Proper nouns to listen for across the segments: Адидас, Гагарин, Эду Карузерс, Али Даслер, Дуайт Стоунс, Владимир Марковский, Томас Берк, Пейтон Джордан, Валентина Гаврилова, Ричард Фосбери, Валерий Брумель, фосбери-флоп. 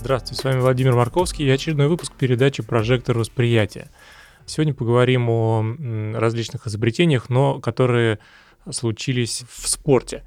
Здравствуйте, с вами Владимир Марковский и очередной выпуск передачи «Прожектор восприятия». Сегодня поговорим о различных изобретениях, но которые случились в спорте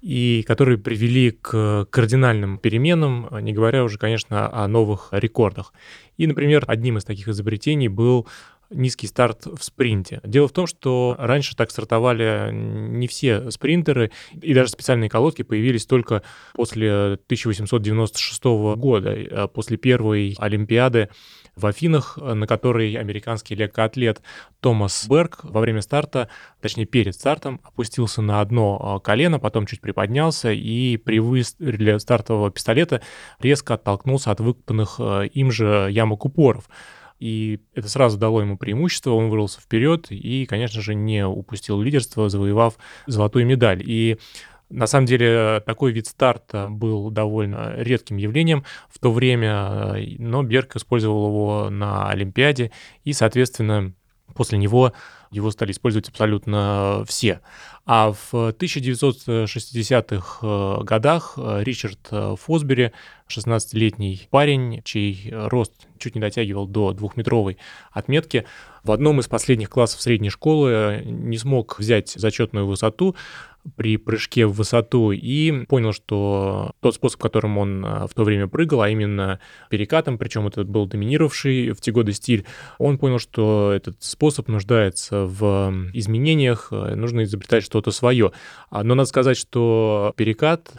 и которые привели к кардинальным переменам, не говоря уже, конечно, о новых рекордах. И, например, одним из таких изобретений был низкий старт в спринте. Дело в том, что раньше так стартовали не все спринтеры, и даже специальные колодки появились только после 1896 года, после первой Олимпиады в Афинах, на которой американский легкоатлет Томас Берк во время старта, точнее перед стартом, опустился на одно колено, потом чуть приподнялся и при выстреле стартового пистолета резко оттолкнулся от выкопанных им же ямок упоров. И это сразу дало ему преимущество, он вырвался вперед и, конечно же, не упустил лидерство, завоевав золотую медаль. И на самом деле такой вид старта был довольно редким явлением в то время, но Берк использовал его на Олимпиаде, и, соответственно, после него его стали использовать абсолютно все. А в 1960-х годах Ричард Фосбери, 16-летний парень, чей рост чуть не дотягивал до 2-метровой отметки, в одном из последних классов средней школы не смог взять зачетную высоту при прыжке в высоту и понял, что тот способ, которым он в то время прыгал, а именно перекатом, причем это был доминировавший в те годы стиль, он понял, что этот способ нуждается в изменениях, нужно изобретать что-то свое. Но надо сказать, что перекат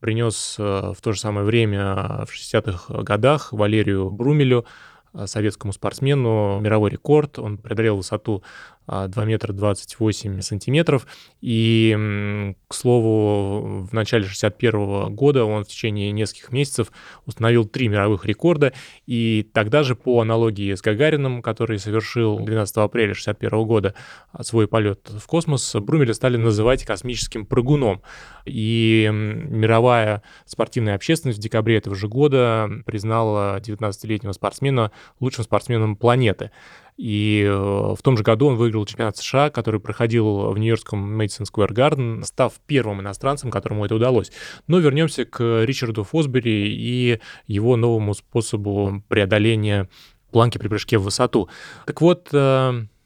принес в то же самое время в 60-х годах Валерию Брумелю, советскому спортсмену, мировой рекорд. Он преодолел высоту 2 метра 28 сантиметров. И, к слову, в начале 1961 года он в течение нескольких месяцев установил 3 мировых рекорда. И тогда же, по аналогии с Гагарином, который совершил 12 апреля 1961 года свой полет в космос, Брумеля стали называть космическим прыгуном. И мировая спортивная общественность в декабре этого же года признала 19-летнего спортсмена лучшим спортсменом планеты. И в том же году он выиграл чемпионат США, который проходил в нью-йоркском Madison Square Garden, став первым иностранцем, которому это удалось. Но вернемся к Ричарду Фосбери и его новому способу преодоления планки при прыжке в высоту. Так вот,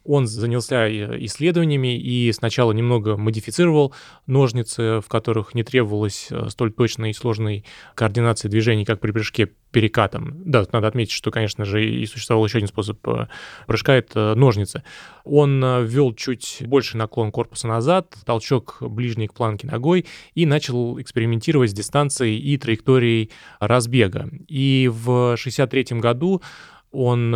он занялся исследованиями и сначала немного модифицировал ножницы, в которых не требовалось столь точной и сложной координации движений, как при прыжке перекатом. Да, надо отметить, что, конечно же, и существовал еще один способ прыжка — это ножницы. Он ввел чуть больше наклон корпуса назад, толчок ближней к планке ногой и начал экспериментировать с дистанцией и траекторией разбега. И в 1963 году он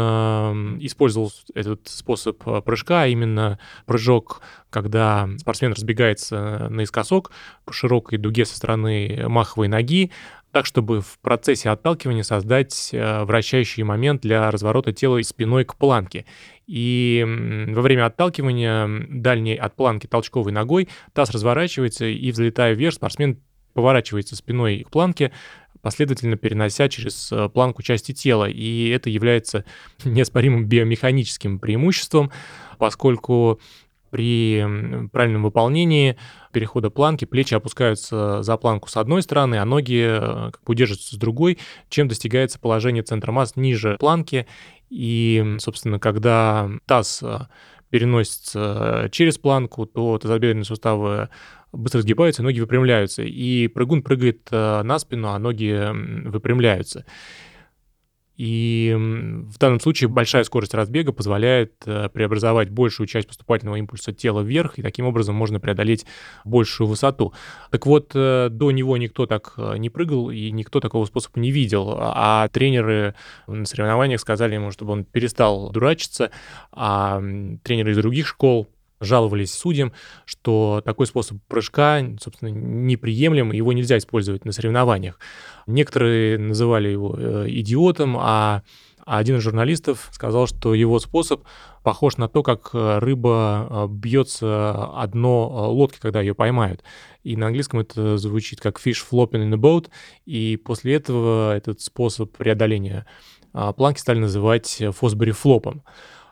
использовал этот способ прыжка, а именно прыжок, когда спортсмен разбегается наискосок по широкой дуге со стороны маховой ноги, так, чтобы в процессе отталкивания создать вращающий момент для разворота тела спиной к планке. И во время отталкивания дальней от планки толчковой ногой таз разворачивается, и, взлетая вверх, спортсмен поворачивается спиной к планке, последовательно перенося через планку части тела. И это является неоспоримым биомеханическим преимуществом, поскольку при правильном выполнении перехода планки плечи опускаются за планку с одной стороны, а ноги как бы удерживаются с другой, чем достигается положение центра масс ниже планки. И, собственно, когда таз переносится через планку, то тазобедренные суставы быстро сгибаются, ноги выпрямляются. И прыгун прыгает на спину, а ноги выпрямляются. И в данном случае большая скорость разбега позволяет преобразовать большую часть поступательного импульса тела вверх, и таким образом можно преодолеть большую высоту. Так вот, до него никто так не прыгал, и никто такого способа не видел. А тренеры на соревнованиях сказали ему, чтобы он перестал дурачиться, а тренеры из других школ жаловались судьям, что такой способ прыжка, собственно, неприемлем, его нельзя использовать на соревнованиях. Некоторые называли его идиотом, а А один из журналистов сказал, что его способ похож на то, как рыба бьется о дно лодки, когда ее поймают. И на английском это звучит как fish flopping in the boat. И после этого этот способ преодоления планки стали называть фосбери-флопом.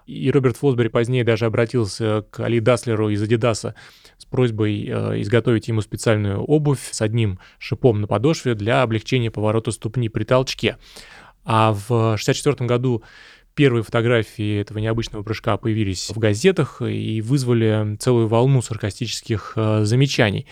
И Роберт Фосбери позднее даже обратился к Али Даслеру из «Адидаса» с просьбой изготовить ему специальную обувь с одним шипом на подошве для облегчения поворота ступни при толчке. А в 1964 году первые фотографии этого необычного прыжка появились в газетах и вызвали целую волну саркастических замечаний.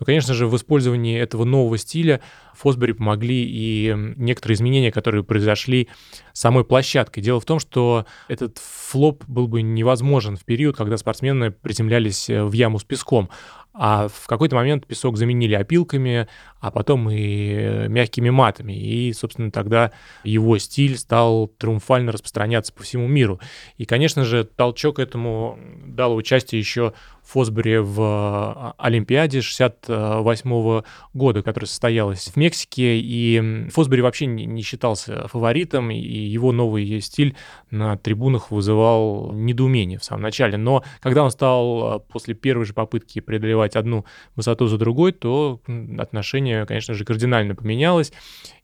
Но, конечно же, в использовании этого нового стиля Фосбери помогли и некоторые изменения, которые произошли с самой площадкой. Дело в том, что этот флоп был бы невозможен в период, когда спортсмены приземлялись в яму с песком. А в какой-то момент песок заменили опилками, а потом и мягкими матами. И, собственно, тогда его стиль стал триумфально распространяться по всему миру. И, конечно же, толчок этому дало участие еще Фосбери в Олимпиаде 1968 года, которая состоялась в Мексике. И Фосбери вообще не считался фаворитом, и его новый стиль на трибунах вызывал недоумение в самом начале. Но когда он стал после первой же попытки преодолевать одну высоту за другой, то отношение, конечно же, кардинально поменялось,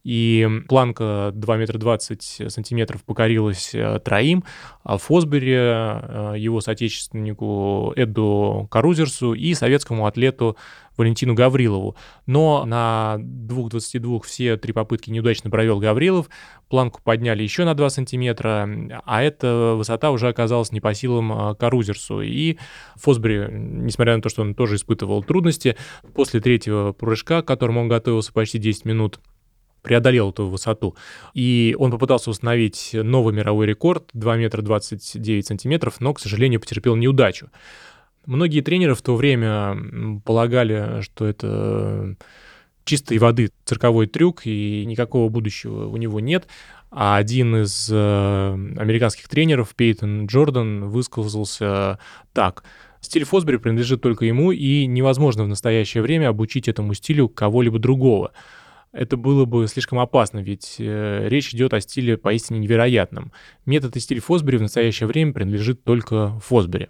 и планка 2,20 метра покорилась троим, а Фосбери, его соотечественнику Эду Карузерсу и советскому атлету Валентину Гаврилову. Но на 2,22 все три попытки неудачно провел Гаврилов, планку подняли еще на 2 сантиметра, а эта высота уже оказалась не по силам Карузерсу. И Фосбери, несмотря на то, что он тоже испытывал трудности, после третьего прыжка, к которому он готовился почти 10 минут, преодолел эту высоту. И он попытался установить новый мировой рекорд 2,29 метра, но, к сожалению, потерпел неудачу. Многие тренеры в то время полагали, что это чистой воды цирковой трюк, и никакого будущего у него нет. А один из американских тренеров, Пейтон Джордан, высказался так: «Стиль Фосбери принадлежит только ему, и невозможно в настоящее время обучить этому стилю кого-либо другого. Это было бы слишком опасно, ведь речь идет о стиле поистине невероятном. Метод и стиль Фосбери в настоящее время принадлежит только Фосбери».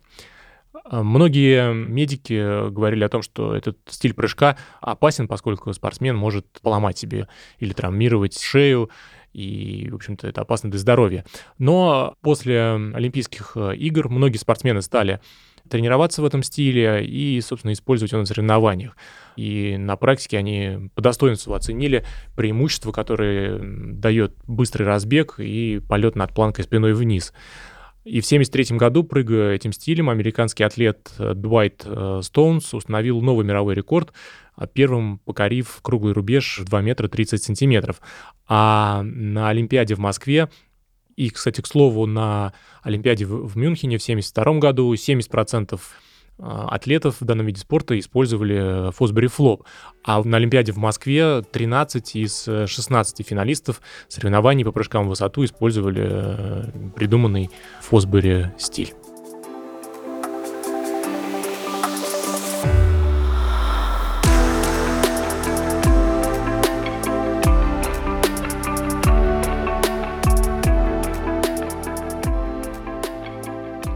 Многие медики говорили о том, что этот стиль прыжка опасен, поскольку спортсмен может поломать себе или травмировать шею, и, в общем-то, это опасно для здоровья. Но после Олимпийских игр многие спортсмены стали тренироваться в этом стиле и, собственно, использовать его на соревнованиях. И на практике они по достоинству оценили преимущества, которые дает быстрый разбег и полет над планкой спиной вниз. И в 1973 году, прыгая этим стилем, американский атлет Дуайт Стоунс установил новый мировой рекорд, первым покорив круглый рубеж в 2,30 метра. А на Олимпиаде в Москве, и, кстати, к слову, на Олимпиаде в Мюнхене в 1972 году 70% атлетов в данном виде спорта использовали фосбери-флоп. А на Олимпиаде в Москве 13 из 16 финалистов соревнований по прыжкам в высоту использовали придуманный фосбери-стиль.